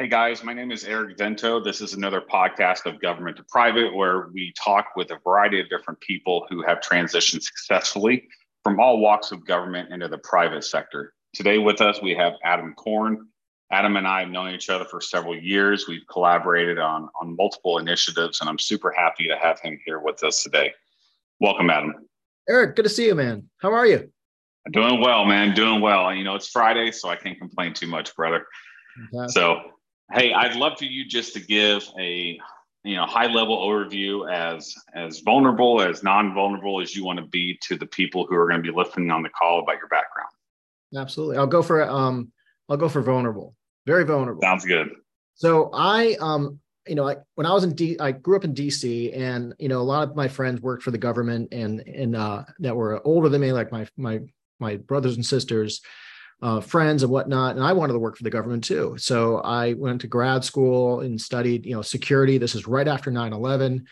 Hey guys, my name is Eric Vento. This is another podcast of Government to Private, where we talk with a variety of different people who have transitioned successfully from all walks of government into the private sector. Today with us, we have Adam Corn. Adam and I have known each other for several years. We've collaborated on multiple initiatives, and I'm super happy to have him here with us today. Welcome, Adam. Eric, good to see you, man. How are you? Doing well, man. Doing well. You know, it's Friday, so I can't complain too much, brother. Okay. So, hey, I'd love for you just to give a high-level overview, as vulnerable, as non-vulnerable as you want to be, to the people who are going to be listening on the call about your background. Absolutely. I'll go for vulnerable. Very vulnerable. Sounds good. So I grew up in DC, and a lot of my friends worked for the government and that were older than me, like my brothers and sisters. Friends and whatnot. And I wanted to work for the government too. So I went to grad school and studied, security. This is right after 9/11,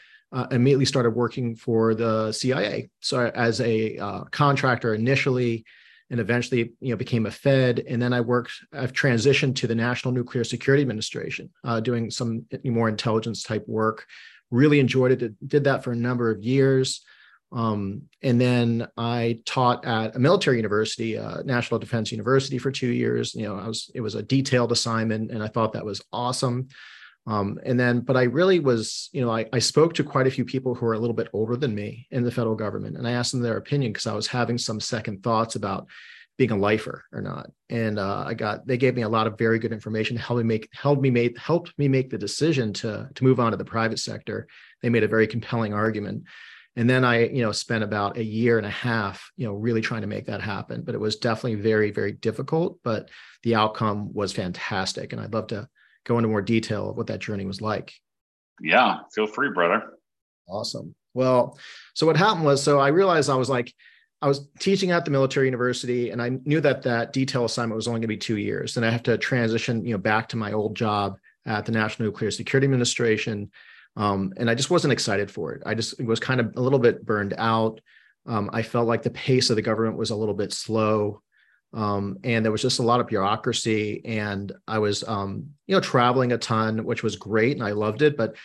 immediately started working for the CIA. So as a contractor initially, and eventually, became a Fed. And then I've transitioned to the National Nuclear Security Administration, doing some more intelligence type work. Really enjoyed it. Did that for a number of years. And then I taught at a military university, National Defense University, for 2 years. It was a detailed assignment, and I thought that was awesome. But I really was, I spoke to quite a few people who are a little bit older than me in the federal government, and I asked them their opinion because I was having some second thoughts about being a lifer or not. And they gave me a lot of very good information, helped me make the decision to move on to the private sector. They made a very compelling argument. And then I, spent about a year and a half, really trying to make that happen. But it was definitely very, very difficult. But the outcome was fantastic. And I'd love to go into more detail of what that journey was like. Yeah, feel free, brother. Awesome. Well, so what happened was, I realized I was teaching at the military university, and I knew that detail assignment was only going to be 2 years. Then I have to transition, back to my old job at the National Nuclear Security Administration. And I just wasn't excited for it. I just was kind of a little bit burned out. I felt like the pace of the government was a little bit slow. And there was just a lot of bureaucracy, and I was, traveling a ton, which was great. And I loved it, but,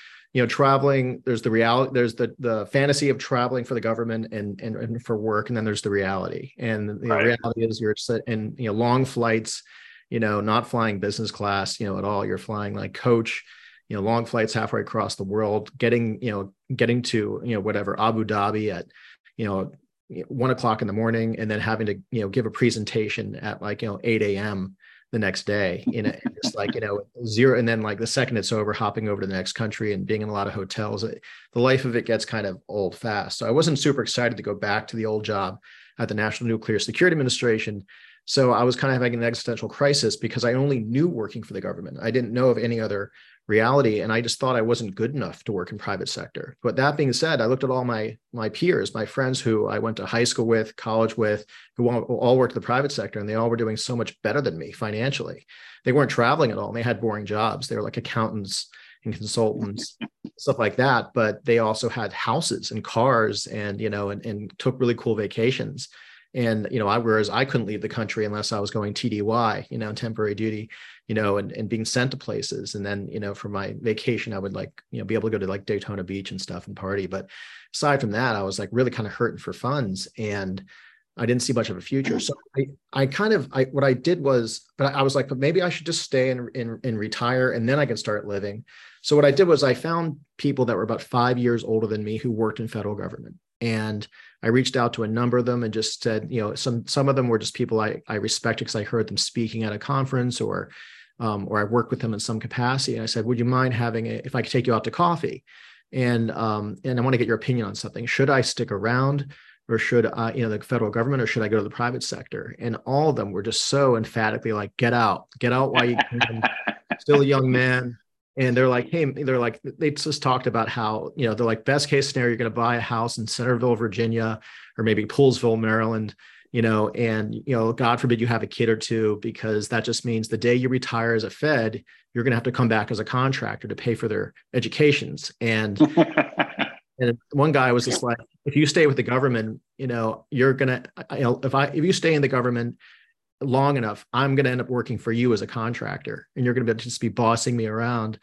traveling, there's the reality, there's the fantasy of traveling for the government and for work. And then there's the reality, and the reality is you're in, long flights, not flying business class, at all. You're flying like coach, long flights halfway across the world, getting to, whatever, Abu Dhabi at, 1 o'clock in the morning, and then having to, give a presentation at 8 a.m. the next day, and just zero. And then the second it's over, hopping over to the next country and being in a lot of hotels. The life of it gets kind of old fast. So I wasn't super excited to go back to the old job at the National Nuclear Security Administration. So I was kind of having an existential crisis because I only knew working for the government. I didn't know of any other reality. And I just thought I wasn't good enough to work in private sector. But that being said, I looked at all my peers, my friends who I went to high school with, college with, who all worked in the private sector, and they all were doing so much better than me financially. They weren't traveling at all, and they had boring jobs. They were like accountants and consultants, stuff like that. But they also had houses and cars and took really cool vacations. And, whereas I couldn't leave the country unless I was going TDY, temporary duty, and being sent to places. And then, for my vacation, I would be able to go to Daytona Beach and stuff and party. But aside from that, I was really kind of hurting for funds, and I didn't see much of a future. So but maybe I should just stay and retire, and then I can start living. So what I did was I found people that were about 5 years older than me who worked in federal government. And I reached out to a number of them and just said, some of them were just people I respected because I heard them speaking at a conference or I worked with them in some capacity. And I said, would you mind if I could take you out to coffee? And I want to get your opinion on something. Should I stick around, or should I, the federal government, or should I go to the private sector? And all of them were just so emphatically like, get out while you can, still a young man. And they're like, hey, they just talked about how, they're like, best case scenario, you're going to buy a house in Centerville, Virginia, or maybe Poolsville, Maryland, God forbid you have a kid or two, because that just means the day you retire as a Fed, you're going to have to come back as a contractor to pay for their educations. And and one guy was just like, if you stay with the government, if you stay in the government, long enough, I'm going to end up working for you as a contractor, and you're going to just be bossing me around.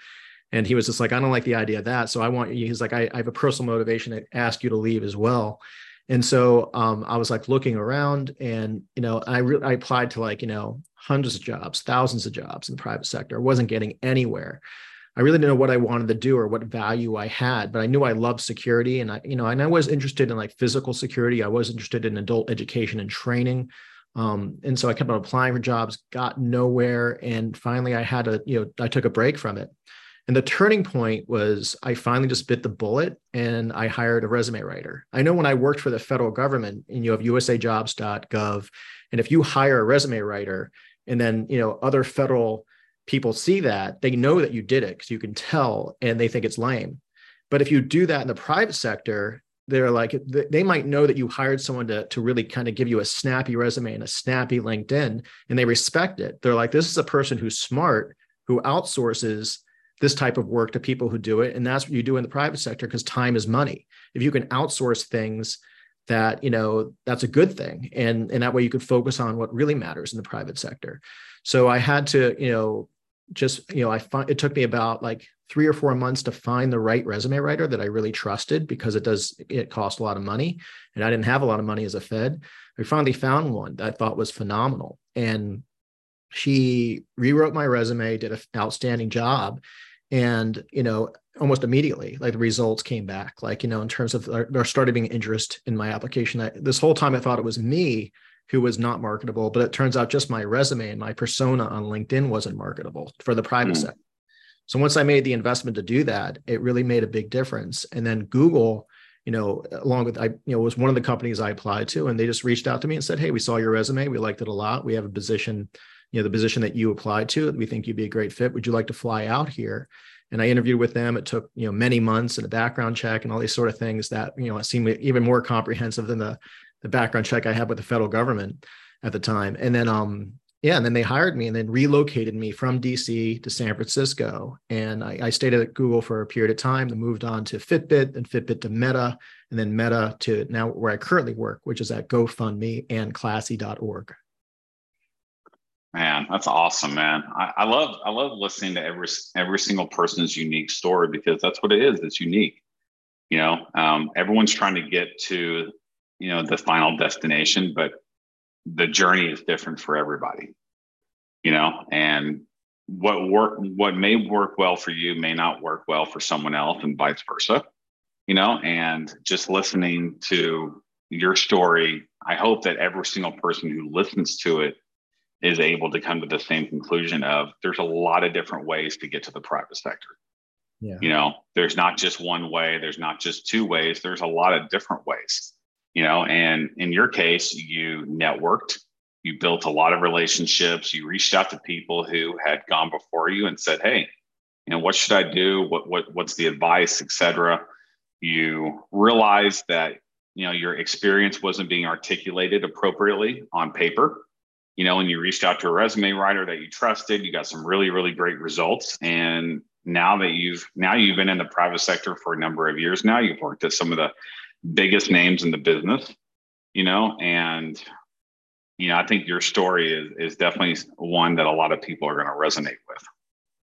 And he was just like, I don't like the idea of that. So I want you, he's like, I have a personal motivation to ask you to leave as well. And so I was like looking around, and, you know, I applied to like, you know, hundreds of jobs, thousands of jobs in the private sector. I wasn't getting anywhere. I really didn't know what I wanted to do or what value I had, but I knew I loved security. And I, you know, and I was interested in like physical security. I was interested in adult education and training. And so I kept on applying for jobs, got nowhere. And finally I had a, you know, I took a break from it. And the turning point was I finally just bit the bullet and I hired a resume writer. I know when I worked for the federal government, and you have USAJobs.gov, and if you hire a resume writer and then, you know, other federal people see that, they know that you did it because you can tell and they think it's lame. But if you do that in the private sector, they're like, they might know that you hired someone to really kind of give you a snappy resume and a snappy LinkedIn, and they respect it. They're like, this is a person who's smart, who outsources this type of work to people who do it. And that's what you do in the private sector, because time is money. If you can outsource things, that, you know, that's a good thing. And that way you could focus on what really matters in the private sector. So I had to, you know, just, you know, it took me about like 3 or 4 months to find the right resume writer that I really trusted, because it cost a lot of money. And I didn't have a lot of money as a Fed. I finally found one that I thought was phenomenal. And she rewrote my resume, did an outstanding job. And, you know, almost immediately, like the results came back, like, you know, in terms of there started being interest in my application. This whole time I thought it was me who was not marketable, but it turns out just my resume and my persona on LinkedIn wasn't marketable for the private sector. So once I made the investment to do that, it really made a big difference. And then Google, you know, along with, you know, was one of the companies I applied to, and they just reached out to me and said, hey, we saw your resume. We liked it a lot. We have a position, you know, the position that you applied to, we think you'd be a great fit. Would you like to fly out here? And I interviewed with them. It took, you know, many months and a background check and all these sort of things that, you know, it seemed even more comprehensive than the background check I had with the federal government at the time. And then, yeah, and then they hired me and then relocated me from DC to San Francisco. And I stayed at Google for a period of time, then moved on to Fitbit, and Fitbit to Meta, and then Meta to now where I currently work, which is at GoFundMe and classy.org. Man, that's awesome, man. I love listening to every single person's unique story, because that's what it is. It's unique. You know, everyone's trying to get to, you know, the final destination, but the journey is different for everybody, you know, and what may work well for you may not work well for someone else, and vice versa, you know. And just listening to your story, I hope that every single person who listens to it is able to come to the same conclusion of there's a lot of different ways to get to the private sector. Yeah. You know, there's not just one way. There's not just two ways. There's a lot of different ways, you know, and in your case, you networked, you built a lot of relationships, you reached out to people who had gone before you and said, hey, you know, what should I do? What's the advice, et cetera? You realized that, you know, your experience wasn't being articulated appropriately on paper. You know, and you reached out to a resume writer that you trusted, you got some really, really great results. And now you've been in the private sector for a number of years. Now you've worked at some of the biggest names in the business, you know, and, you know, I think your story is definitely one that a lot of people are going to resonate with.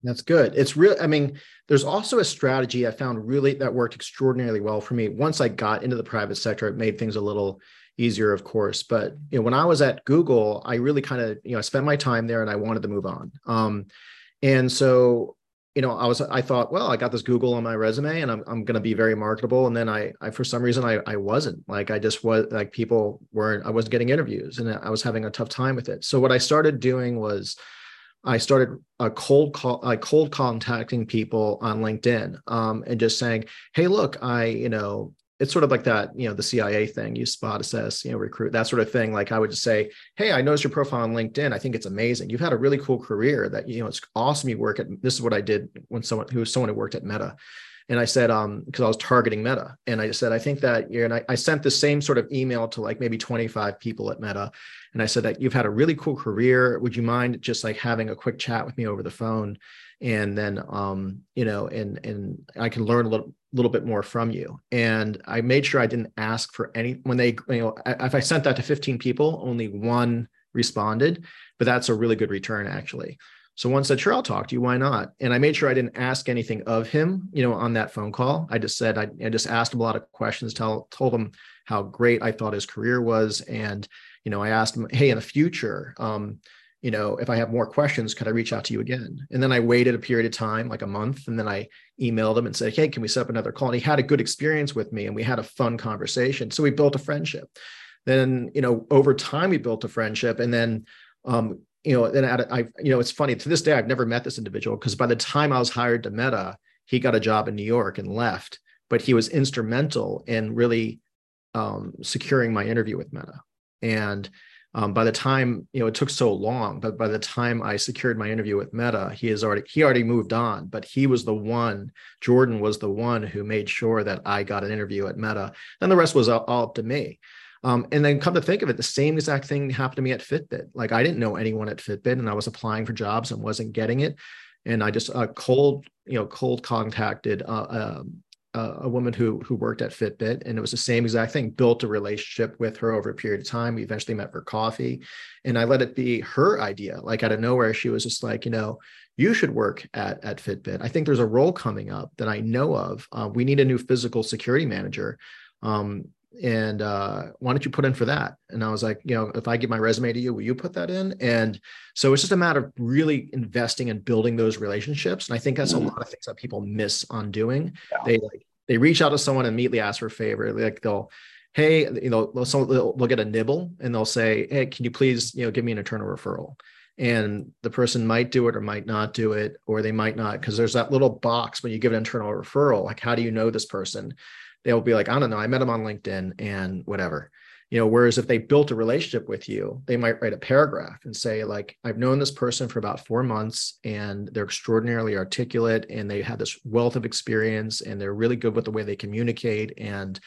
That's good. It's real. I mean, there's also a strategy I found really that worked extraordinarily well for me. Once I got into the private sector, it made things a little easier, of course. But, you know, when I was at Google, I really kind of, you know, I spent my time there and I wanted to move on. And so, you know, I thought, well, I got this Google on my resume and I'm going to be very marketable. And then I for some reason, I wasn't. Like, I just was like, I wasn't getting interviews and I was having a tough time with it. So what I started doing was I started cold contacting people on LinkedIn, and just saying, hey, look, you know, it's sort of like that, you know, the CIA thing, you spot, assess, you know, recruit, that sort of thing. Like, I would just say, hey, I noticed your profile on LinkedIn. I think it's amazing. You've had a really cool career that, you know, it's awesome. You work at, this is what I did when someone who worked at Meta. And I said, because I was targeting Meta. And I just said, I think that you're, and I sent the same sort of email to like maybe 25 people at Meta. And I said that you've had a really cool career. Would you mind just like having a quick chat with me over the phone? And then, you know, and I can learn a little bit more from you. And I made sure I didn't ask for any, when they, you know, if I sent that to 15 people, only one responded, but that's a really good return actually. So one said, sure, I'll talk to you. Why not? And I made sure I didn't ask anything of him, you know, on that phone call. I just said, I just asked him a lot of questions, told him how great I thought his career was. And, you know, I asked him, hey, in the future, you know, if I have more questions, could I reach out to you again? And then I waited a period of time, like a month. And then I emailed him and said, hey, can we set up another call? And he had a good experience with me and we had a fun conversation. So we built a friendship. Then, you know, over time, we built a friendship. And then, you know, and I, you know, it's funny, to this day, I've never met this individual because by the time I was hired to Meta, he got a job in New York and left, but he was instrumental in really securing my interview with Meta. And by the time, you know, it took so long, but by the time I secured my interview with Meta, he already moved on, but he was the one, Jordan was the one who made sure that I got an interview at Meta. And the rest was all up to me. And then come to think of it, the same exact thing happened to me at Fitbit. Like I didn't know anyone at Fitbit and I was applying for jobs and wasn't getting it. And I just cold contacted a woman who worked at Fitbit. And it was the same exact thing, built a relationship with her over a period of time. We eventually met for coffee and I let it be her idea. Like out of nowhere, she was just like, you know, you should work at Fitbit. I think there's a role coming up that I know of. We need a new physical security manager. And why don't you put in for that? And I was like, you know, if I give my resume to you, will you put that in? And so it's just a matter of really investing and building those relationships. And I think that's a lot of things that people miss on doing. Yeah. They reach out to someone and immediately ask for a favor. Like they'll, hey, you know, they'll get a nibble and they'll say, hey, can you please, you know, give me an internal referral? And the person might do it or might not do it, or they might not, because there's that little box when you give an internal referral, like, how do you know this person? They'll be like, I don't know, I met him on LinkedIn and whatever, you know, whereas if they built a relationship with you, they might write a paragraph and say like, I've known this person for about 4 months and they're extraordinarily articulate and they have this wealth of experience and they're really good with the way they communicate. And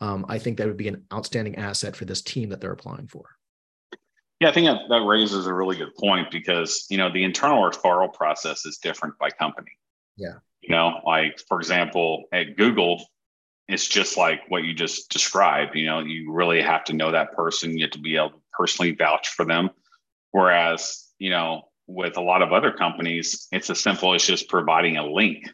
I think that would be an outstanding asset for this team that they're applying for. Yeah, I think that raises a really good point because, you know, the internal referral process is different by company. Yeah. You know, like for example, at Google, it's just like what you just described. You know, you really have to know that person. You have to be able to personally vouch for them. Whereas, you know, with a lot of other companies, it's as simple as just providing a link,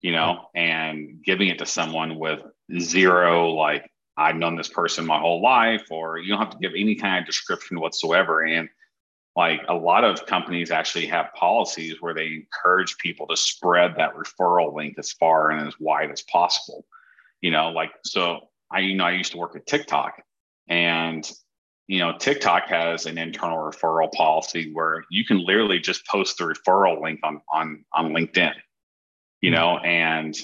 you know, and giving it to someone with zero, like, I've known this person my whole life, or you don't have to give any kind of description whatsoever. And like a lot of companies actually have policies where they encourage people to spread that referral link as far and as wide as possible. You know, like, so I used to work at TikTok and, you know, TikTok has an internal referral policy where you can literally just post the referral link on LinkedIn, you know, and,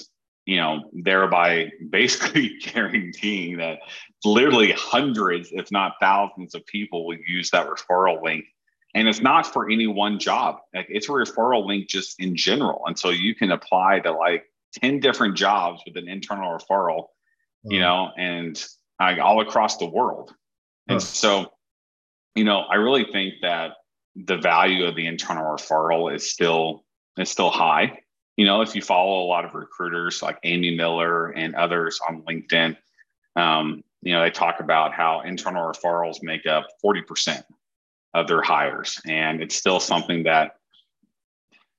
you know, thereby basically guaranteeing that literally hundreds, if not thousands of people will use that referral link. And it's not for any one job. Like it's a referral link just in general. And so you can apply to like 10 different jobs with an internal referral, you know, and all across the world. And so, you know, I really think that the value of the internal referral is still high. You know, if you follow a lot of recruiters like Amy Miller and others on LinkedIn, you know, they talk about how internal referrals make up 40% of their hires. And it's still something that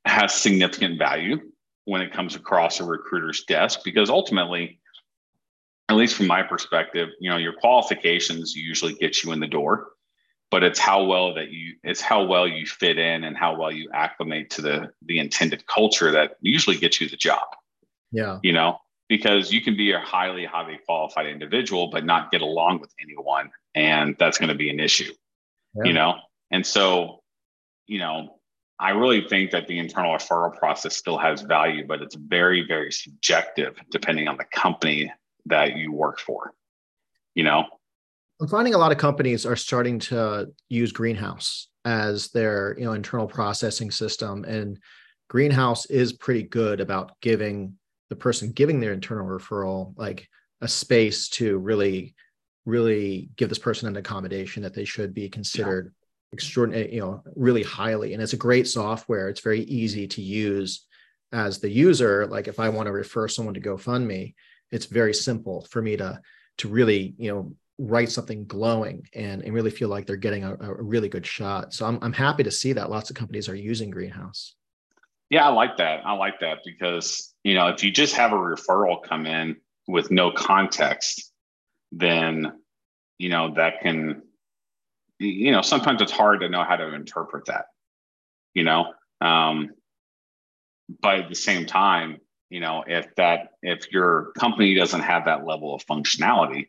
has significant value when it comes across a recruiter's desk, because ultimately, at least from my perspective, you know, your qualifications usually get you in the door, but it's how well you fit in and how well you acclimate to the intended culture that usually gets you the job. Yeah. You know, because you can be a highly, highly qualified individual, but not get along with anyone. And that's going to be an issue, you know? And so, you know, I really think that the internal referral process still has value, but it's very, very subjective depending on the company that you work for, you know? I'm finding a lot of companies are starting to use Greenhouse as their, you know, internal processing system. And Greenhouse is pretty good about giving the person giving their internal referral, like a space to really, really give this person an accommodation that they should be considered extraordinary, you know, really highly. And it's a great software. It's very easy to use as the user. Like if I want to refer someone to GoFundMe, it's very simple for me to really, you know, write something glowing and really feel like they're getting a really good shot. So I'm happy to see that lots of companies are using Greenhouse. Yeah, I like that. I like that because, you know, if you just have a referral come in with no context, then, you know, that can, you know, sometimes it's hard to know how to interpret that, you know, but at the same time, you know, if your company doesn't have that level of functionality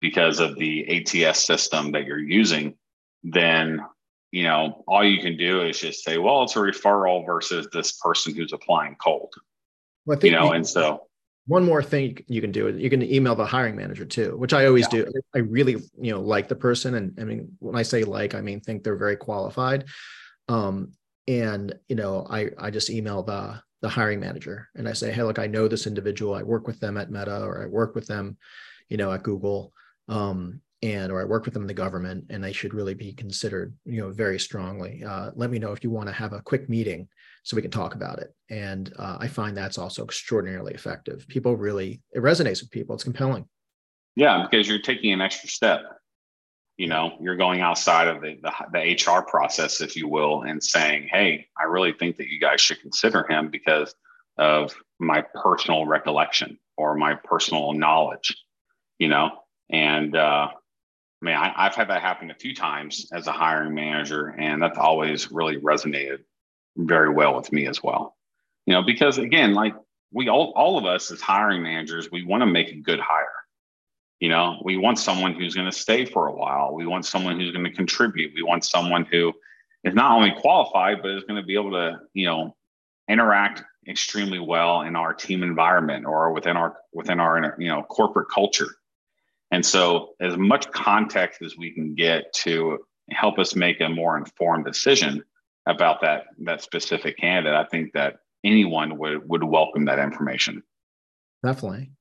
because of the ATS system that you're using, then, you know, all you can do is just say, well, it's a referral versus this person who's applying cold, well, you know, and so. One more thing you can do is you can email the hiring manager too, which I always do. I really, you know, like the person. And I mean, when I say like, I mean, think they're very qualified. And, you know, I just email the hiring manager and I say, hey, look, I know this individual. I work with them at Meta, or I work with them, you know, at Google, or I work with them in the government, and they should really be considered, you know, very strongly. Let me know if you want to have a quick meeting so we can talk about it. And I find that's also extraordinarily effective. People really, it resonates with people. It's compelling. Yeah, because you're taking an extra step. You know, you're going outside of the HR process, if you will, and saying, hey, I really think that you guys should consider him because of my personal recollection or my personal knowledge, you know, and, man, I've had that happen a few times as a hiring manager, and that's always really resonated very well with me as well. You know, because again, like we all of us as hiring managers, we want to make a good hire. You know, we want someone who's going to stay for a while. We want someone who's going to contribute. We want someone who is not only qualified, but is going to be able to, you know, interact extremely well in our team environment or within our, you know, corporate culture. And so as much context as we can get to help us make a more informed decision about that specific candidate, I think that anyone would welcome that information. Definitely.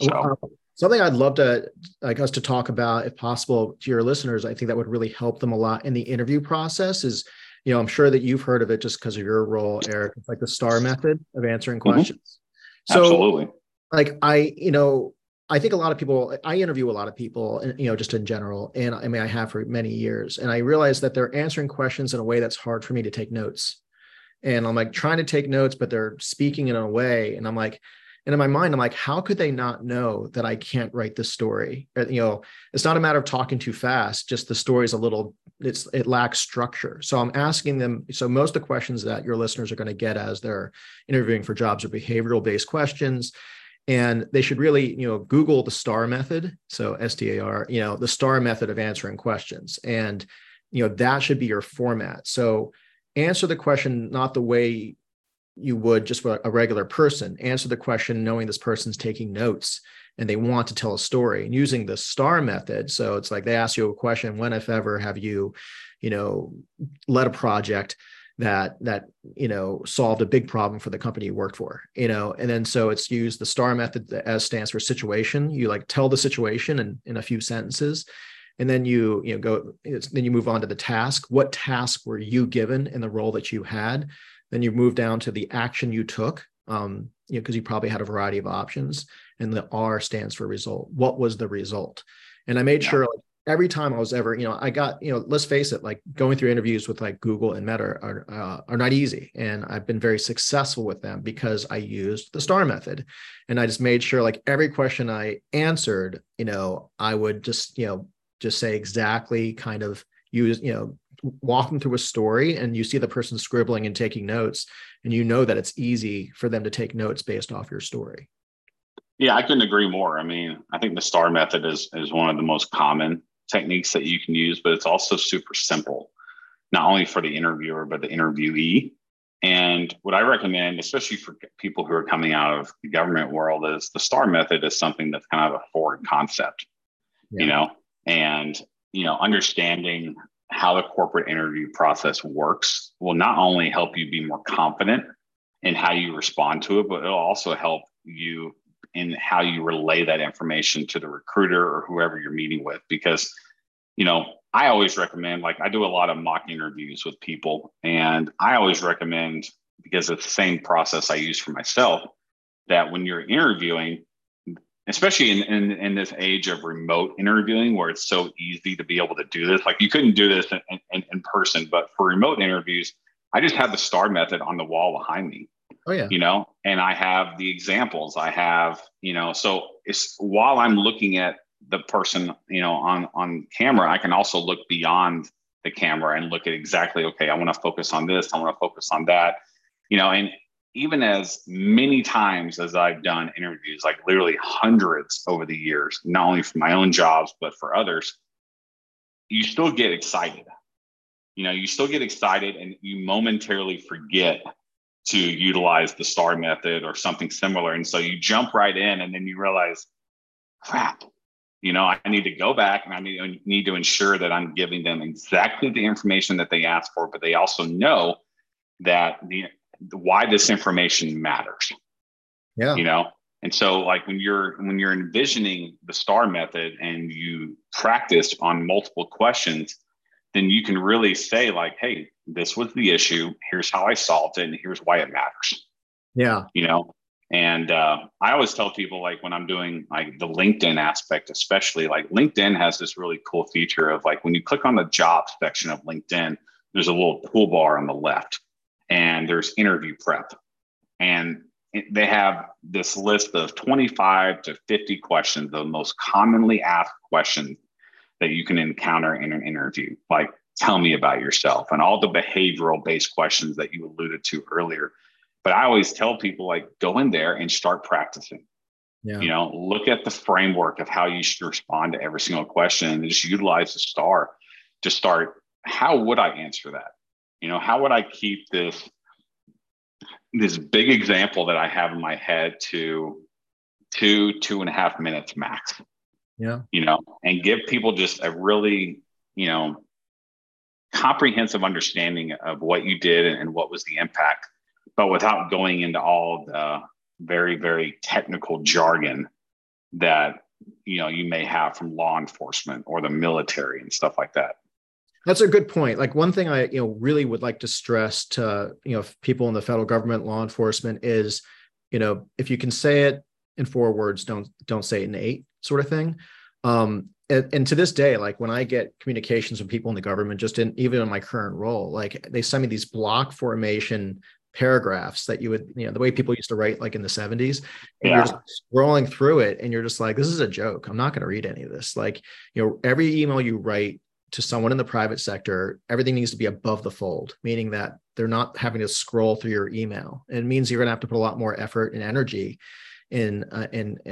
So. Something I'd love to, like us to talk about, if possible, to your listeners, I think that would really help them a lot in the interview process is, you know, I'm sure that you've heard of it just because of your role, Eric. It's like the STAR method of answering questions. Mm-hmm. So, absolutely. Like I think a lot of people, I interview a lot of people, you know, just in general. And I mean, I have for many years. And I realize that they're answering questions in a way that's hard for me to take notes. And I'm like trying to take notes, but they're speaking in a way. And I'm like, and in my mind, I'm like, how could they not know that I can't write this story? You know, it's not a matter of talking too fast, just the story is it lacks structure. So I'm asking them. So most of the questions that your listeners are going to get as they're interviewing for jobs are behavioral based questions. And they should really, you know, Google the STAR method. So STAR, you know, the STAR method of answering questions. And, you know, that should be your format. So answer the question, not the way you would just for a regular person. Answer the question, knowing this person's taking notes and they want to tell a story, and using the STAR method. So it's like, they ask you a question, when, if ever, have you, you know, led a project that you know, solved a big problem for the company you worked for, you know? And then, so it's used the STAR method. The S stands for situation. You like tell the situation in a few sentences, and then you know, then you move on to the task. What task were you given in the role that you had? Then you move down to the action you took, you know, because you probably had a variety of options. And the R stands for result. What was the result? And I made sure, like, every time I was ever, you know, I got, you know, let's face it, like going through interviews with like Google and Meta are not easy. And I've been very successful with them because I used the STAR method. And I just made sure, like, every question I answered, you know, I would just, you know, just say exactly, kind of use, you know, walk them through a story, and you see the person scribbling and taking notes, and you know that it's easy for them to take notes based off your story. Yeah, I couldn't agree more. I mean, I think the STAR method is one of the most common techniques that you can use, but it's also super simple, not only for the interviewer, but the interviewee. And what I recommend, especially for people who are coming out of the government world, is the STAR method is something that's kind of a foreign concept, you know, and, you know, understanding how the corporate interview process works will not only help you be more confident in how you respond to it, but it'll also help you in how you relay that information to the recruiter or whoever you're meeting with. Because, you know, I always recommend, like, I do a lot of mock interviews with people, and I always recommend, because it's the same process I use for myself, that when you're interviewing, especially in this age of remote interviewing where it's so easy to be able to do this. Like you couldn't do this in person, but for remote interviews, I just have the STAR method on the wall behind me. Oh yeah. You know, and I have the examples I have, you know, so it's while I'm looking at the person, you know, on camera, I can also look beyond the camera and look at exactly, okay, I want to focus on this. I want to focus on that, you know, and even as many times as I've done interviews, like literally hundreds over the years, not only for my own jobs, but for others, you still get excited. You know, you still get excited and you momentarily forget to utilize the STAR method or something similar. And so you jump right in and then you realize, crap, you know, I need to go back and I need to ensure that I'm giving them exactly the information that they asked for, but they also know that why this information matters. Yeah. You know? And so like when you're envisioning the STAR method and you practice on multiple questions, then you can really say like, hey, this was the issue. Here's how I solved it. And here's why it matters. Yeah. You know? And I always tell people like when I'm doing like the LinkedIn aspect, especially like LinkedIn has this really cool feature of like, when you click on the job section of LinkedIn, there's a little toolbar on the left. And there's interview prep. And they have this list of 25 to 50 questions, the most commonly asked questions that you can encounter in an interview. Like, tell me about yourself and all the behavioral based questions that you alluded to earlier. But I always tell people like, go in there and start practicing. Yeah. You know, look at the framework of how you should respond to every single question and just utilize the STAR to start. How would I answer that? You know, how would I keep this big example that I have in my head to 2.5 minutes max? Yeah. You know, and give people just a really, you know, comprehensive understanding of what you did and what was the impact, but without going into all the very, very technical jargon that, you know, you may have from law enforcement or the military and stuff like that. That's a good point. Like one thing I, you know, really would like to stress to, you know, people in the federal government, law enforcement is, you know, if you can say it in 4 words, don't say it in 8 sort of thing. And to this day, like when I get communications from people in the government, just even in my current role, like they send me these block formation paragraphs that you would, you know, the way people used to write like in the 70s, and yeah. You're just scrolling through it and you're just like, this is a joke. I'm not going to read any of this. Like, you know, every email you write to someone in the private sector, everything needs to be above the fold, meaning that they're not having to scroll through your email. It means you're going to have to put a lot more effort and energy and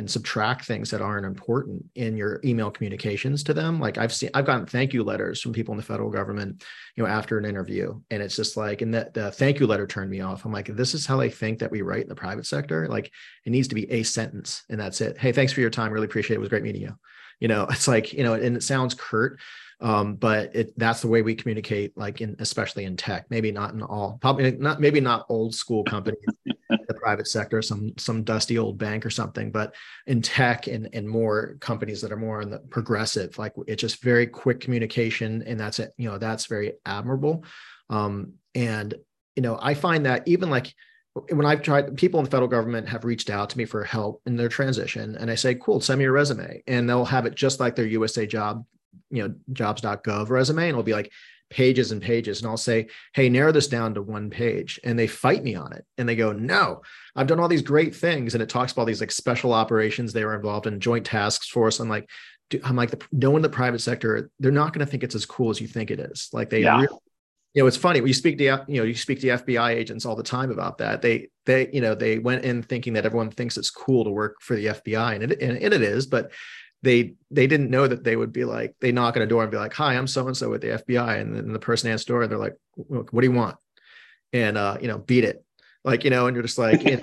subtract things that aren't important in your email communications to them. Like I've gotten thank you letters from people in the federal government, you know, after an interview. And it's just like, and the thank you letter turned me off. I'm like, this is how they think that we write in the private sector. Like it needs to be a sentence and that's it. Hey, thanks for your time. Really appreciate it. It was great meeting you. You know, it's like, you know, and it sounds curt, but that's the way we communicate, like especially in tech, maybe not in all, probably not, maybe not old school companies, the private sector, some dusty old bank or something, but in tech and more companies that are more on the progressive, like it's just very quick communication. And that's it, you know, that's very admirable. And, you know, I find that even like, when I've tried, people in the federal government have reached out to me for help in their transition. And I say, cool, send me your resume. And they'll have it just like their USA job, you know, jobs.gov resume. And it'll be like pages and pages. And I'll say, hey, narrow this down to 1 page. And they fight me on it. And they go, no, I've done all these great things. And it talks about these like special operations. They were involved in joint task force. I'm like, no one in the private sector, they're not going to think it's as cool as you think it is. Like they really, you know, it's funny when you speak to FBI agents all the time about that. They, you know, they went in thinking that everyone thinks it's cool to work for the FBI and it is, but they didn't know that they would be like, they knock on a door and be like, hi, I'm so-and-so with the FBI. And then the person answers the door and they're like, what do you want? And, you know, beat it. Like, you know, and you're just like, you know,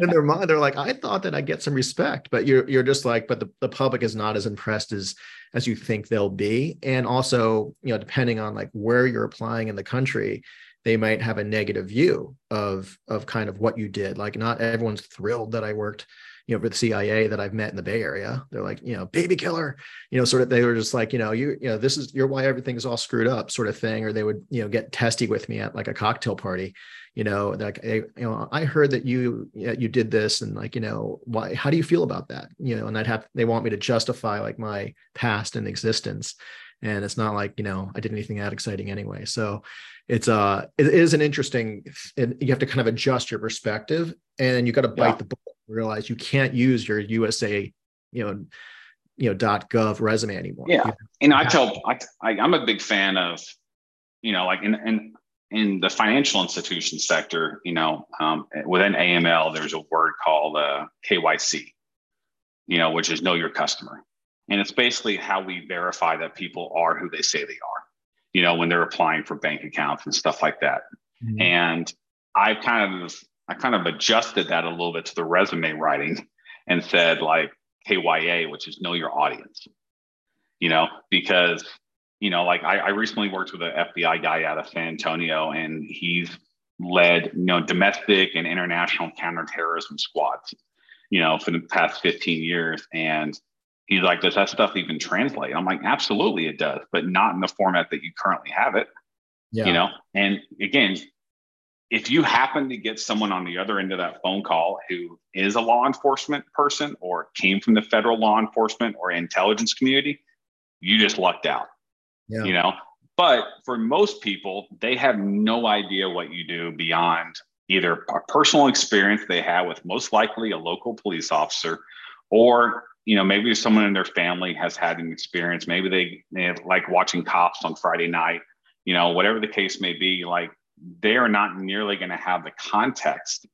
in their mind, they're like, I thought that I get some respect, but you're just like, but the public is not as impressed as you think they'll be. And also, you know, depending on like where you're applying in the country, they might have a negative view of kind of what you did. Like not everyone's thrilled that I worked for the CIA that I've met in the Bay Area. They're like, baby killer, sort of, they were just like, this is, you're why everything is all screwed up sort of thing. Or they would, get testy with me at like a cocktail party, like, hey, I heard that you did this, and like, why, how do you feel about that? And they want me to justify like my past and existence. And it's not like, I did anything that exciting anyway. So it's, it is an interesting, and you have to kind of adjust your perspective, and you got to bite the bullet. Realize you can't use your USA, .gov resume anymore. Yeah. And I'm a big fan of, like in the financial institution sector, within AML, there's a word called KYC, which is know your customer. And it's basically how we verify that people are who they say they are, when they're applying for bank accounts and stuff like that. Mm-hmm. And I kind of adjusted that a little bit to the resume writing and said like KYA, which is know your audience, because, like I recently worked with an FBI guy out of San Antonio, and he's led, domestic and international counterterrorism squads, for the past 15 years. And he's like, does that stuff even translate? I'm like, absolutely it does, but not in the format that you currently have it, and again, if you happen to get someone on the other end of that phone call who is a law enforcement person or came from the federal law enforcement or intelligence community, you just lucked out, But for most people, they have no idea what you do beyond either a personal experience they have with most likely a local police officer, or, maybe someone in their family has had an experience. Maybe they like watching Cops on Friday night, whatever the case may be, like, they are not nearly going to have the context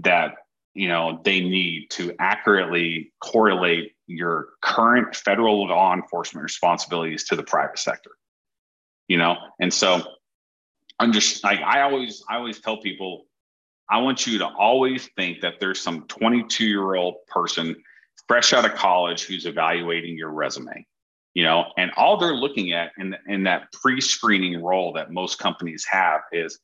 that, they need to accurately correlate your current federal law enforcement responsibilities to the private sector, And so I'm just like, I always tell people, I want you to always think that there's some 22-year-old person fresh out of college who's evaluating your resume. And all they're looking at in that pre-screening role that most companies have is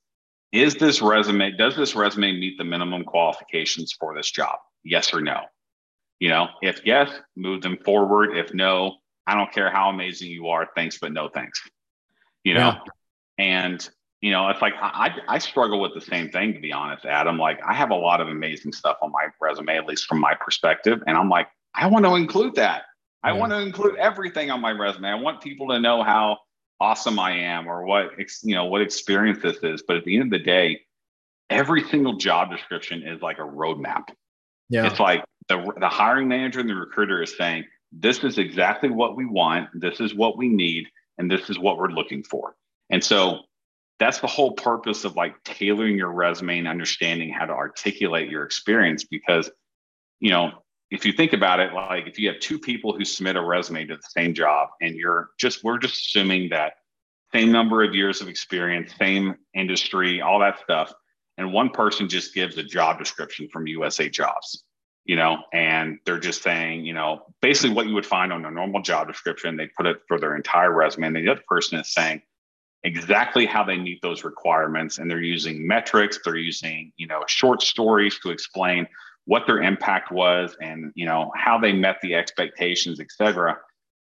this resume, does this resume meet the minimum qualifications for this job? Yes or no? If yes, move them forward. If no, I don't care how amazing you are. Thanks, but no thanks. And, it's like, I struggle with the same thing, to be honest, Adam. Like, I have a lot of amazing stuff on my resume, at least from my perspective. And I'm like, I want to include that. I want to include everything on my resume. I want people to know how awesome I am, or what experience this is. But at the end of the day, every single job description is like a roadmap. Yeah. It's like the hiring manager and the recruiter is saying, this is exactly what we want. This is what we need. And this is what we're looking for. And so that's the whole purpose of like tailoring your resume and understanding how to articulate your experience, because, if you think about it, like if you have two people who submit a resume to the same job, and we're just assuming that same number of years of experience, same industry, all that stuff. And one person just gives a job description from USA Jobs, and they're just saying, basically what you would find on a normal job description, they put it for their entire resume. And the other person is saying exactly how they meet those requirements. And they're using metrics, they're using, short stories to explain what their impact was and, how they met the expectations, et cetera.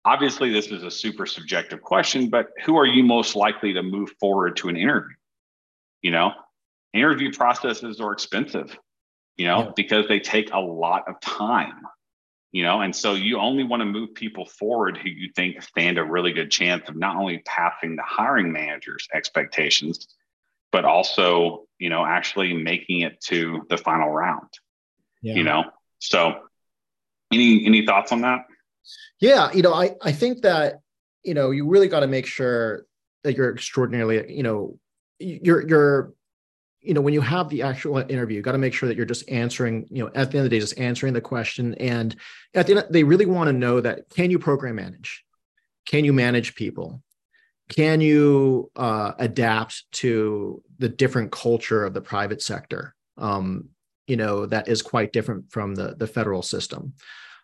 Obviously, this is a super subjective question, but who are you most likely to move forward to an interview? Interview processes are expensive, because they take a lot of time, and so you only want to move people forward who you think stand a really good chance of not only passing the hiring manager's expectations, but also, actually making it to the final round. Yeah. So any thoughts on that? Yeah. I think that, you really got to make sure that you're extraordinarily, you're when you have the actual interview, you got to make sure that you're just answering, at the end of the day, just answering the question. And at the end, they really want to know that, can you program manage? Can you manage people? Can you adapt to the different culture of the private sector? That is quite different from the federal system.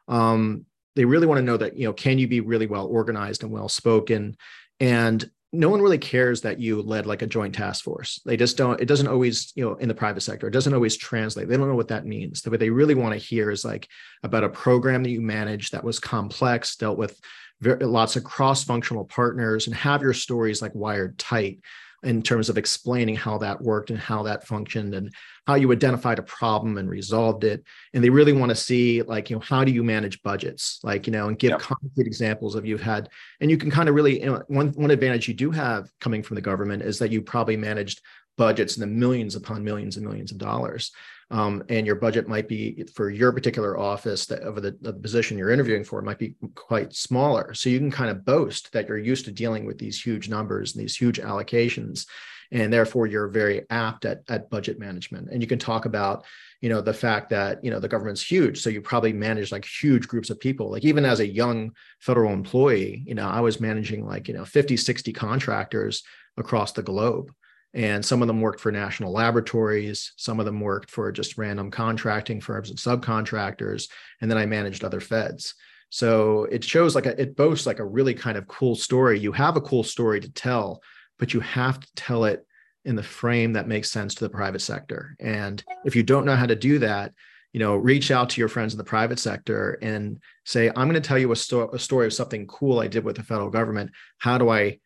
They really want to know that, can you be really well organized and well spoken? And no one really cares that you led like a joint task force. They just don't, it doesn't always, you know, in the private sector, it doesn't always translate. They don't know what that means. What they really want to hear is like about a program that you managed that was complex, dealt with lots of cross-functional partners, and have your stories like wired tight in terms of explaining how that worked and how that functioned and how you identified a problem and resolved it. And they really want to see like, you know, how do you manage budgets? Like, you know, and give concrete examples of you've had, and you can kind of really, you know, one advantage you do have coming from the government is that you probably managed budgets in the millions upon millions and millions of dollars. And your budget might be for your particular office that over the position you're interviewing for might be quite smaller. So you can kind of boast that you're used to dealing with these huge numbers and these huge allocations. And therefore you're very apt at budget management. And you can talk about, you know, the fact that, you know, the government's huge. So you probably manage like huge groups of people. Like even as a young federal employee, you know, I was managing like, you know, 50, 60 contractors across the globe. And some of them worked for national laboratories. Some of them worked for just random contracting firms and subcontractors. And then I managed other feds. So it shows like it boasts like a really kind of cool story. You have a cool story to tell, but you have to tell it in the frame that makes sense to the private sector. And if you don't know how to do that, you know, reach out to your friends in the private sector and say, I'm going to tell you a story of something cool I did with the federal government. How do I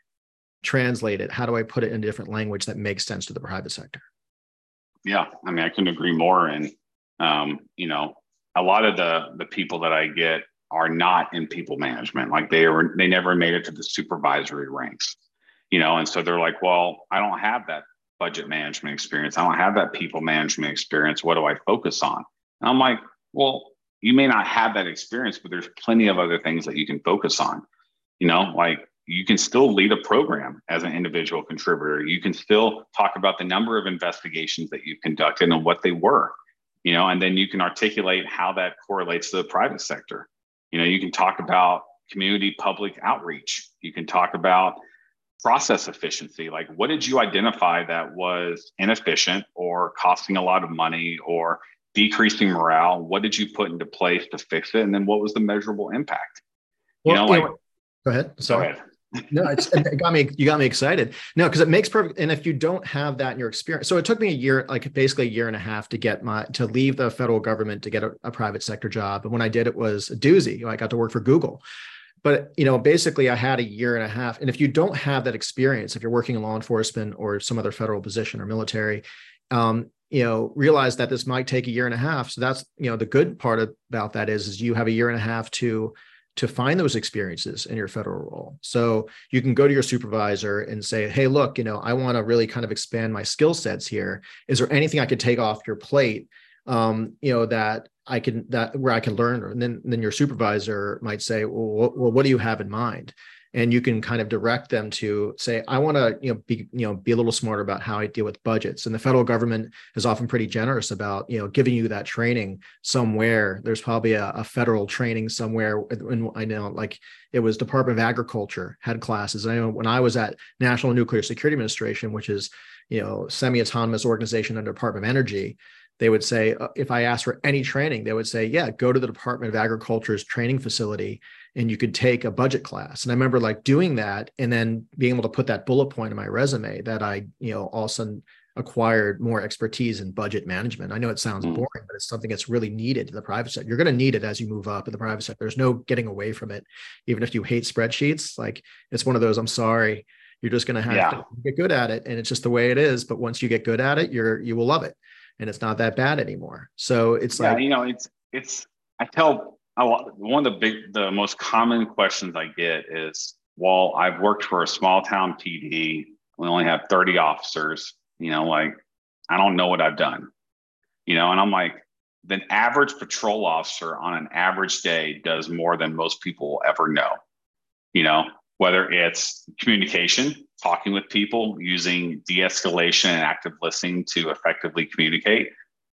translate it? How do I put it in a different language that makes sense to the private sector? Yeah, I mean, I couldn't agree more. And, you know, a lot of the people that I get are not in people management. Like they never made it to the supervisory ranks, you know? And so they're like, well, I don't have that budget management experience. I don't have that people management experience. What do I focus on? And I'm like, well, you may not have that experience, but there's plenty of other things that you can focus on, you know, like, you can still lead a program as an individual contributor. You can still talk about the number of investigations that you've conducted and what they were, you know, and then you can articulate how that correlates to the private sector. You know, you can talk about community public outreach. You can talk about process efficiency. Like, what did you identify that was inefficient or costing a lot of money or decreasing morale? What did you put into place to fix it? And then what was the measurable impact? You know, like, go ahead. Sorry. Go ahead. No, it got me. You got me excited. No, because it makes perfect. And if you don't have that in your experience, so it took me a year, like basically a year and a half, to get to leave the federal government to get a private sector job. And when I did, it was a doozy. I got to work for Google, but you know, basically, I had a year and a half. And if you don't have that experience, if you're working in law enforcement or some other federal position or military, you know, realize that this might take a year and a half. So that's, you know, the good part about that is you have a year and a half to find those experiences in your federal role. So you can go to your supervisor and say, hey, look, you know, I want to really kind of expand my skill sets here. Is there anything I could take off your plate, you know, where I can learn? And then your supervisor might say, well, what do you have in mind? And you can kind of direct them to say, I want to, be a little smarter about how I deal with budgets. And the federal government is often pretty generous about, you know, giving you that training somewhere. There's probably a federal training somewhere. And I know, like, it was Department of Agriculture had classes. And I know when I was at National Nuclear Security Administration, which is, you know, semi-autonomous organization under Department of Energy, they would say, if I asked for any training, they would say, yeah, go to the Department of Agriculture's training facility and you could take a budget class. And I remember like doing that and then being able to put that bullet point in my resume that I, you know, all of a sudden acquired more expertise in budget management. I know it sounds boring, but it's something that's really needed in the private sector. You're going to need it as you move up in the private sector. There's no getting away from it. Even if you hate spreadsheets, like it's one of those, I'm sorry, you're just going to have to get good at it. And it's just the way it is. But once you get good at it, you will love it. And it's not that bad anymore. So it's like, you know, I tell one of the most common questions I get is, well, I've worked for a small town PD. We only have 30 officers, you know, like, I don't know what I've done, you know? And I'm like, the average patrol officer on an average day does more than most people will ever know, you know, whether it's communication, talking with people, using de-escalation and active listening to effectively communicate,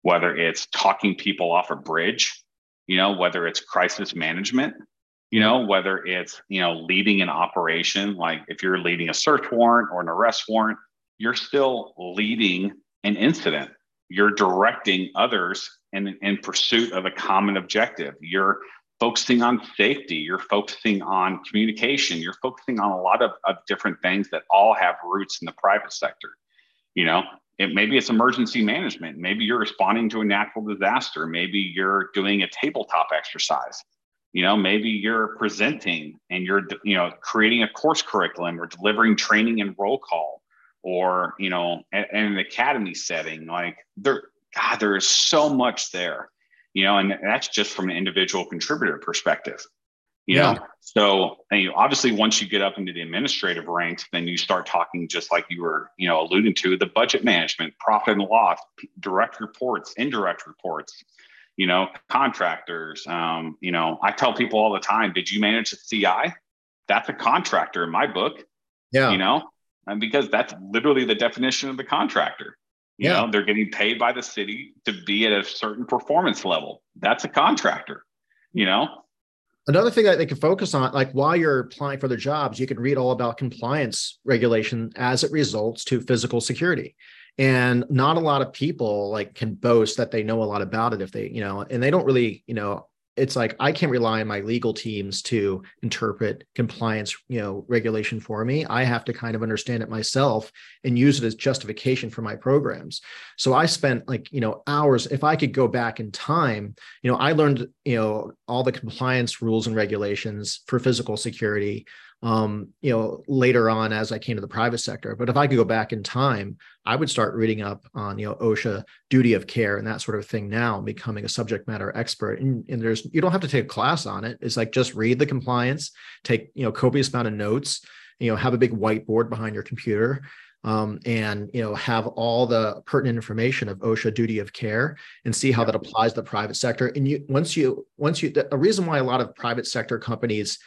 whether it's talking people off a bridge, you know, whether it's crisis management, you know, whether it's, you know, leading an operation, like if you're leading a search warrant or an arrest warrant, you're still leading an incident. You're directing others in pursuit of a common objective. You're focusing on safety, you're focusing on communication, you're focusing on a lot of different things that all have roots in the private sector. You know, maybe it's emergency management. Maybe you're responding to a natural disaster. Maybe you're doing a tabletop exercise. You know, maybe you're presenting and you're, you know, creating a course curriculum or delivering training and roll call, or, you know, in an academy setting. Like there is so much there. You know, and that's just from an individual contributor perspective, you know? So, and you obviously, once you get up into the administrative ranks, then you start talking, just like you were, you know, alluding to, the budget management, profit and loss, direct reports, indirect reports, you know, contractors. You know, I tell people all the time, did you manage the CI? That's a contractor in my book. Yeah. You know, and because that's literally the definition of the contractor. You know, they're getting paid by the city to be at a certain performance level. That's a contractor, you know. Another thing that they can focus on, like while you're applying for their jobs, you can read all about compliance regulation as it results to physical security. And not a lot of people like can boast that they know a lot about it if they, you know, and they don't really, you know, it's like, I can't rely on my legal teams to interpret compliance, you know, regulation for me. I have to kind of understand it myself and use it as justification for my programs. So I spent like, you know, hours. If I could go back in time, you know, I learned, you know, all the compliance rules and regulations for physical security, you know, later on as I came to the private sector. But if I could go back in time, I would start reading up on, you know, OSHA duty of care and that sort of thing now, becoming a subject matter expert. And there's, you don't have to take a class on it. It's like, just read the compliance, take, you know, copious amount of notes, you know, have a big whiteboard behind your computer, and, you know, have all the pertinent information of OSHA duty of care and see how that applies to the private sector. And you, the reason why a lot of private sector companies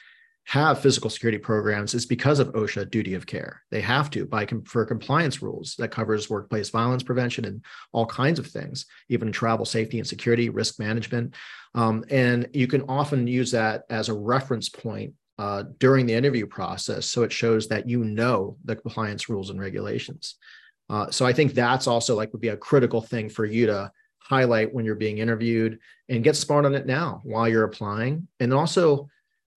have physical security programs is because of OSHA duty of care. They have to for compliance rules that covers workplace violence prevention and all kinds of things, even travel safety and security, risk management. And you can often use that as a reference point during the interview process. So it shows that you know the compliance rules and regulations. So I think that's also like would be a critical thing for you to highlight when you're being interviewed, and get smart on it now while you're applying. And also,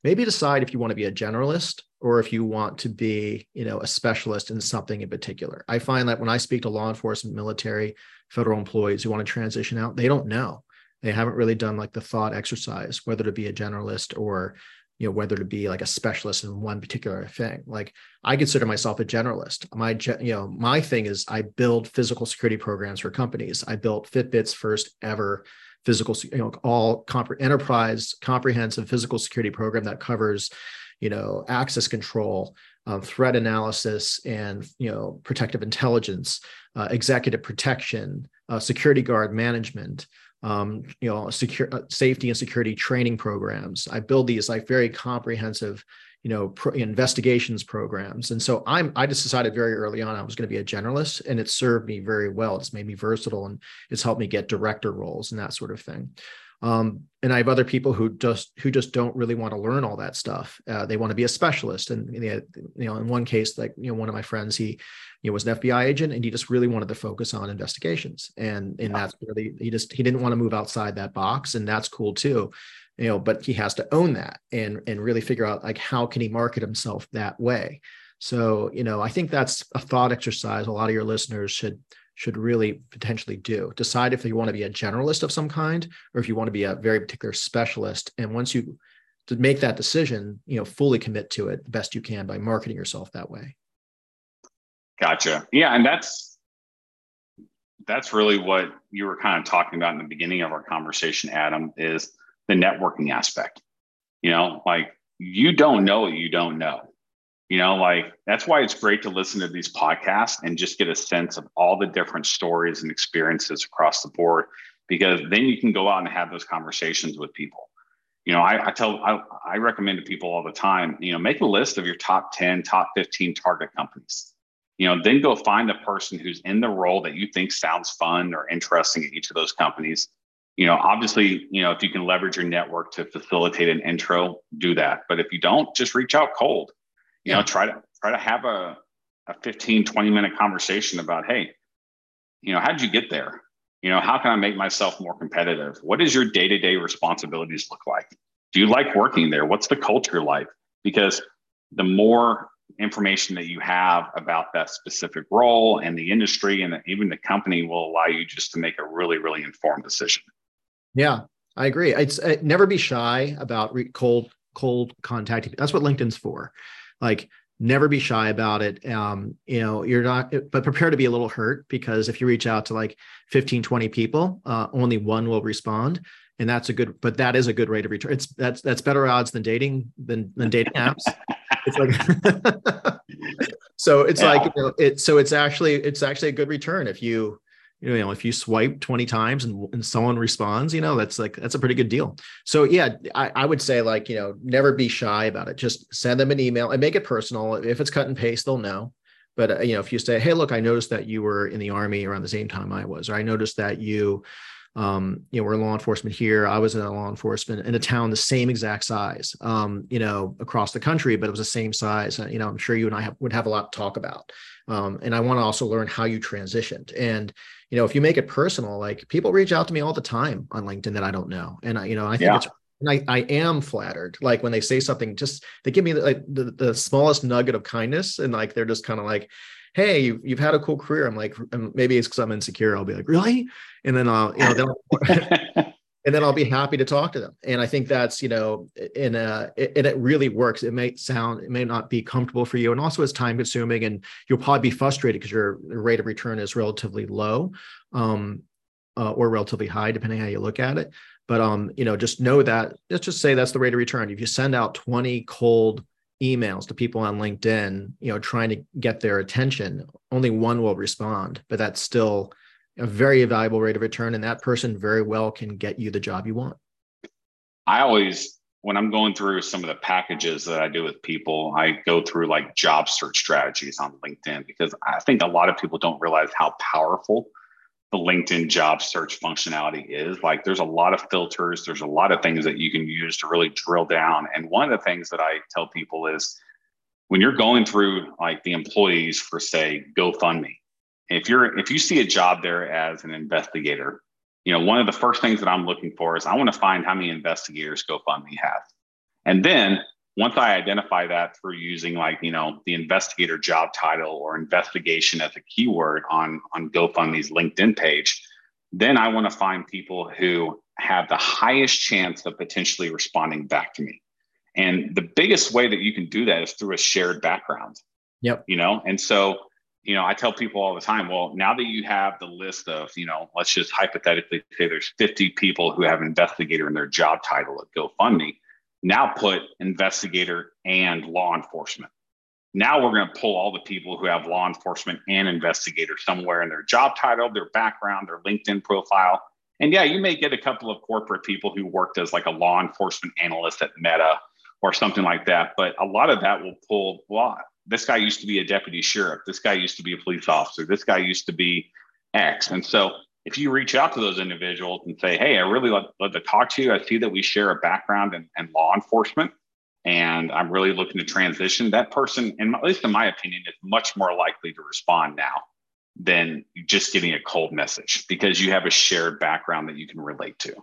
maybe decide if you want to be a generalist or if you want to be, you know, a specialist in something in particular. I find that when I speak to law enforcement, military, federal employees who want to transition out, they don't know. They haven't really done like the thought exercise, whether to be a generalist or, you know, whether to be like a specialist in one particular thing. Like I consider myself a generalist. My thing is I build physical security programs for companies. I built Fitbit's first ever physical, you know, all enterprise comprehensive physical security program that covers, you know, access control, threat analysis, and, you know, protective intelligence, executive protection, security guard management, you know, safety and security training programs. I build these like very comprehensive, you know, investigations programs. And so I just decided very early on I was going to be a generalist, and it served me very well. It's made me versatile, and it's helped me get director roles and that sort of thing. And I have other people who just don't really want to learn all that stuff. They want to be a specialist. And, you know, in one case, like, you know, one of my friends, he, you know, was an FBI agent, and he just really wanted to focus on investigations. And that's really, he didn't want to move outside that box. And that's cool too. You know, but he has to own that and really figure out like how can he market himself that way. So, you know, I think that's a thought exercise a lot of your listeners should really potentially do. Decide if you want to be a generalist of some kind, or if you want to be a very particular specialist. And once you make that decision, you know, fully commit to it the best you can by marketing yourself that way. Gotcha. Yeah, and that's really what you were kind of talking about in the beginning of our conversation, Adam, is the networking aspect. You know, like you don't know what you don't know. You know, like that's why it's great to listen to these podcasts and just get a sense of all the different stories and experiences across the board, because then you can go out and have those conversations with people. You know, I recommend to people all the time, you know, make a list of your top 10, top 15 target companies. You know, then go find the person who's in the role that you think sounds fun or interesting at each of those companies. You know, obviously, you know, if you can leverage your network to facilitate an intro, do that. But if you don't, just reach out cold. You know, try to have a 15, 20-minute conversation about, hey, you know, how did you get there? You know, how can I make myself more competitive? What does your day-to-day responsibilities look like? Do you like working there? What's the culture like? Because the more information that you have about that specific role and the industry and even the company will allow you just to make a really, really informed decision. Yeah, I agree. I'd never be shy about cold contacting. That's what LinkedIn's for. Like, never be shy about it. But prepare to be a little hurt, because if you reach out to like 15, 20 people, only one will respond. And that is a good rate of return. That's better odds than dating apps. It's like, it's actually a good return. If you swipe 20 times and someone responds, that's a pretty good deal. So yeah, I would say never be shy about it. Just send them an email and make it personal. If it's cut and paste, they'll know. But if you say, hey, look, I noticed that you were in the Army around the same time I was, or I noticed that you, we're in law enforcement here. I was in law enforcement in a town the same exact size, across the country, but it was the same size. I'm sure you and I would have a lot to talk about. And I want to also learn how you transitioned. And, if you make it personal, like, people reach out to me all the time on LinkedIn that I don't know. And I think I am flattered. Like, when they say something, just, they give me the smallest nugget of kindness. And they're just kind of like, hey, you've had a cool career. I'm like, maybe it's because I'm insecure. I'll be like, really? And then I'll be happy to talk to them. And I think that's, it really works. It may not be comfortable for you. And also it's time consuming, and you'll probably be frustrated because your rate of return is relatively low, or relatively high, depending how you look at it. But, just know that, let's just say that's the rate of return. If you send out 20 cold emails to people on LinkedIn, trying to get their attention, only one will respond, but that's still a very valuable rate of return. And that person very well can get you the job you want. I always, when I'm going through some of the packages that I do with people, I go through job search strategies on LinkedIn, because I think a lot of people don't realize how powerful the LinkedIn job search functionality is. There's a lot of filters. There's a lot of things that you can use to really drill down. And one of the things that I tell people is, when you're going through the employees for, say, GoFundMe, if you see a job there as an investigator, one of the first things that I'm looking for is, I want to find how many investigators GoFundMe has. And then once I identify that through using the investigator job title or investigation as a keyword on GoFundMe's LinkedIn page, then I want to find people who have the highest chance of potentially responding back to me. And the biggest way that you can do that is through a shared background. Yep. And so, I tell people all the time, well, now that you have the list of, let's just hypothetically say there's 50 people who have investigator in their job title at GoFundMe. Now put investigator and law enforcement. Now we're going to pull all the people who have law enforcement and investigator somewhere in their job title, their background, their LinkedIn profile. And yeah, you may get a couple of corporate people who worked as a law enforcement analyst at Meta or something like that. But a lot of that will pull, well, this guy used to be a deputy sheriff. This guy used to be a police officer. This guy used to be X. And so if you reach out to those individuals and say, hey, I really love to talk to you. I see that we share a background in law enforcement, and I'm really looking to transition. That person, and at least in my opinion, is much more likely to respond now than just getting a cold message, because you have a shared background that you can relate to.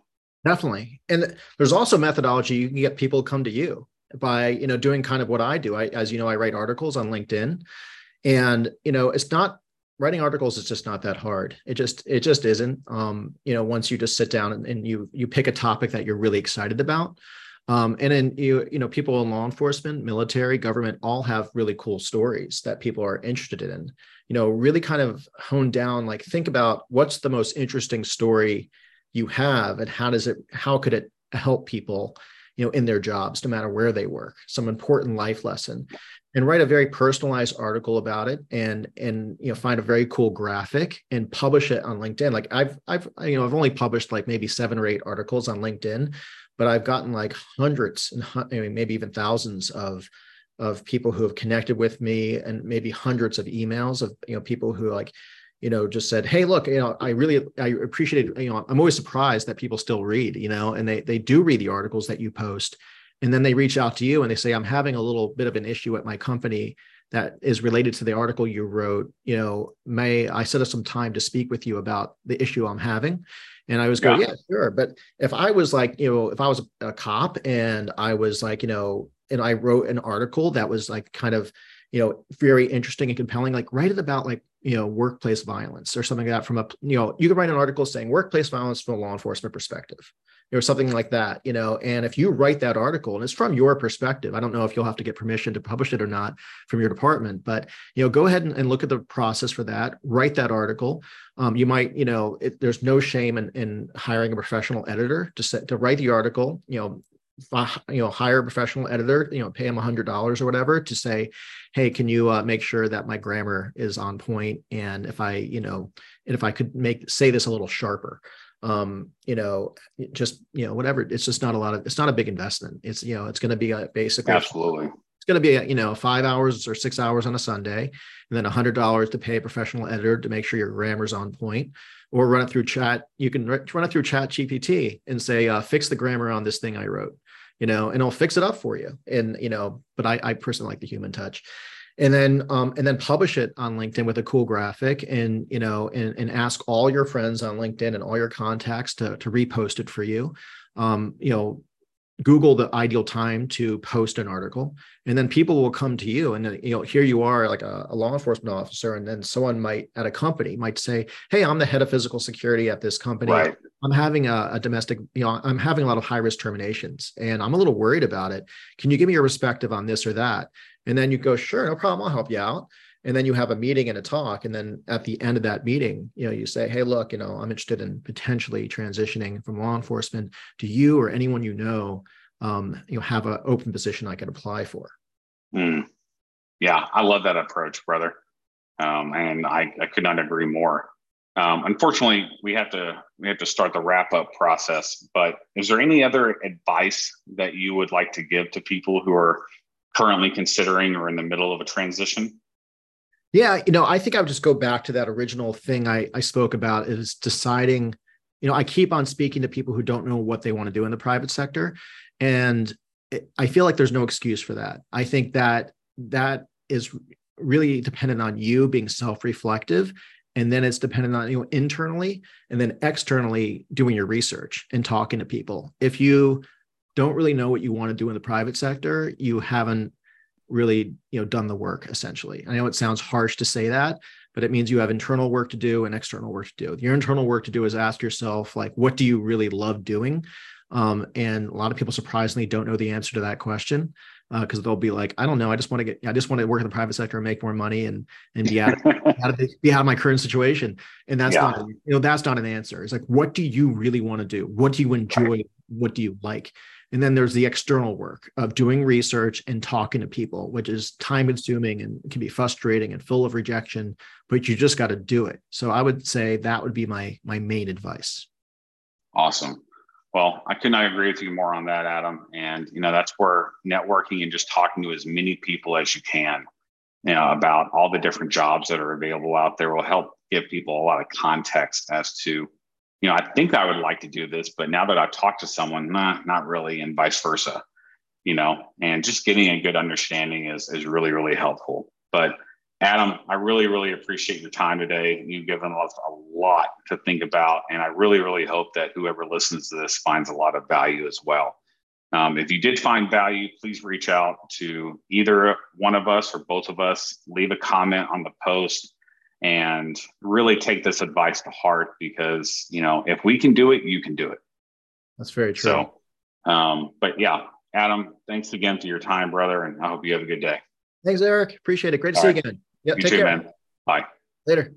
Definitely. And there's also methodology. You can get people to come to you by, doing kind of what I do. I write articles on LinkedIn, and, writing articles is just not that hard. It just isn't. Once you just sit down and you pick a topic that you're really excited about, and then people in law enforcement, military, government all have really cool stories that people are interested in. Really kind of hone down. Think about what's the most interesting story you have, and how could it help people, in their jobs, no matter where they work. Some important life lesson. And write a very personalized article about it, and find a very cool graphic and publish it on LinkedIn. I've only published maybe 7 or 8 articles on LinkedIn, but I've gotten hundreds and maybe even thousands of people who have connected with me, and maybe hundreds of emails of people who just said, hey, look, I appreciate it. I'm always surprised that people still read, and they do read the articles that you post. And then they reach out to you and they say, I'm having a little bit of an issue at my company that is related to the article you wrote, you know, may I set up some time to speak with you about the issue I'm having? And I was going, yeah, sure. But if I was like, you know, if I was a cop and I was like, you know, and I wrote an article that was like kind of, you know, very interesting and compelling, like write it about like, you know, workplace violence or something like that from a, you know, you could write an article saying workplace violence from a law enforcement perspective or something like that, you know, and if you write that article and it's from your perspective, I don't know if you'll have to get permission to publish it or not from your department, but, you know, go ahead and look at the process for that, write that article. You might, you know, there's no shame in hiring a professional editor to write the article, hire a professional editor, you know, pay them $100 or whatever to say, hey, can you make sure that my grammar is on point? And if I, you know, and if I could say this a little sharper, whatever, it's just it's not a big investment. It's, you know, it's going to be basically, absolutely, it's going to be, 5 hours or 6 hours on a Sunday, and then $100 to pay a professional editor to make sure your grammar's on point. Or run it through chat. You can run it through ChatGPT and say, fix the grammar on this thing I wrote, you know, and it'll fix it up for you. And, you know, but I personally like the human touch. And then publish it on LinkedIn with a cool graphic and, you know, and ask all your friends on LinkedIn and all your contacts to repost it for you. Google the ideal time to post an article, and then people will come to you. And, you know, here you are like a law enforcement officer. And then someone at a company might say, hey, I'm the head of physical security at this company. Right. I'm having a domestic, you know, I'm having a lot of high risk terminations and I'm a little worried about it. Can you give me your perspective on this or that? And then you go, sure, no problem. I'll help you out. And then you have a meeting and a talk. And then at the end of that meeting, you know, you say, hey, look, you know, I'm interested in potentially transitioning from law enforcement. Do you or anyone you know, have an open position I could apply for? Mm. Yeah, I love that approach, brother. And I could not agree more. Unfortunately, we have to start the wrap up process. But is there any other advice that you would like to give to people who are currently considering or in the middle of a transition? Yeah, you know, I think I would just go back to that original thing I spoke about, is deciding, you know, I keep on speaking to people who don't know what they want to do in the private sector. And I feel like there's no excuse for that. I think that is really dependent on you being self-reflective. And then it's dependent on, you know, internally and then externally doing your research and talking to people. If you don't really know what you want to do in the private sector, you haven't really, you know, done the work essentially. I know it sounds harsh to say that, but it means you have internal work to do and external work to do. Your internal work to do is ask yourself, like, what do you really love doing? And a lot of people surprisingly don't know the answer to that question, because they'll be like, I don't know, I just want to work in the private sector and make more money and be out of my current situation. And that's not, you know, that's not an answer. It's like, what do you really want to do? What do you enjoy? Right. What do you like? And then there's the external work of doing research and talking to people, which is time consuming and can be frustrating and full of rejection, but you just got to do it. So I would say that would be my main advice. Awesome. Well, I could not agree with you more on that, Adam. And, you know, that's where networking and just talking to as many people as you can, you know, about all the different jobs that are available out there will help give people a lot of context as to, you know, I think I would like to do this, but now that I've talked to someone, not really, and vice versa, you know, and just getting a good understanding is really, really helpful. But Adam, I really, really appreciate your time today. You've given us a lot to think about, and I really, really hope that whoever listens to this finds a lot of value as well. If you did find value, please reach out to either one of us or both of us, leave a comment on the post, and really take this advice to heart, because, you know, if we can do it, you can do it. That's very true. So, but yeah, Adam, thanks again for your time, brother. And I hope you have a good day. Thanks, Eric. Appreciate it. Great to see you again. Yep, you too, man. Bye. Later.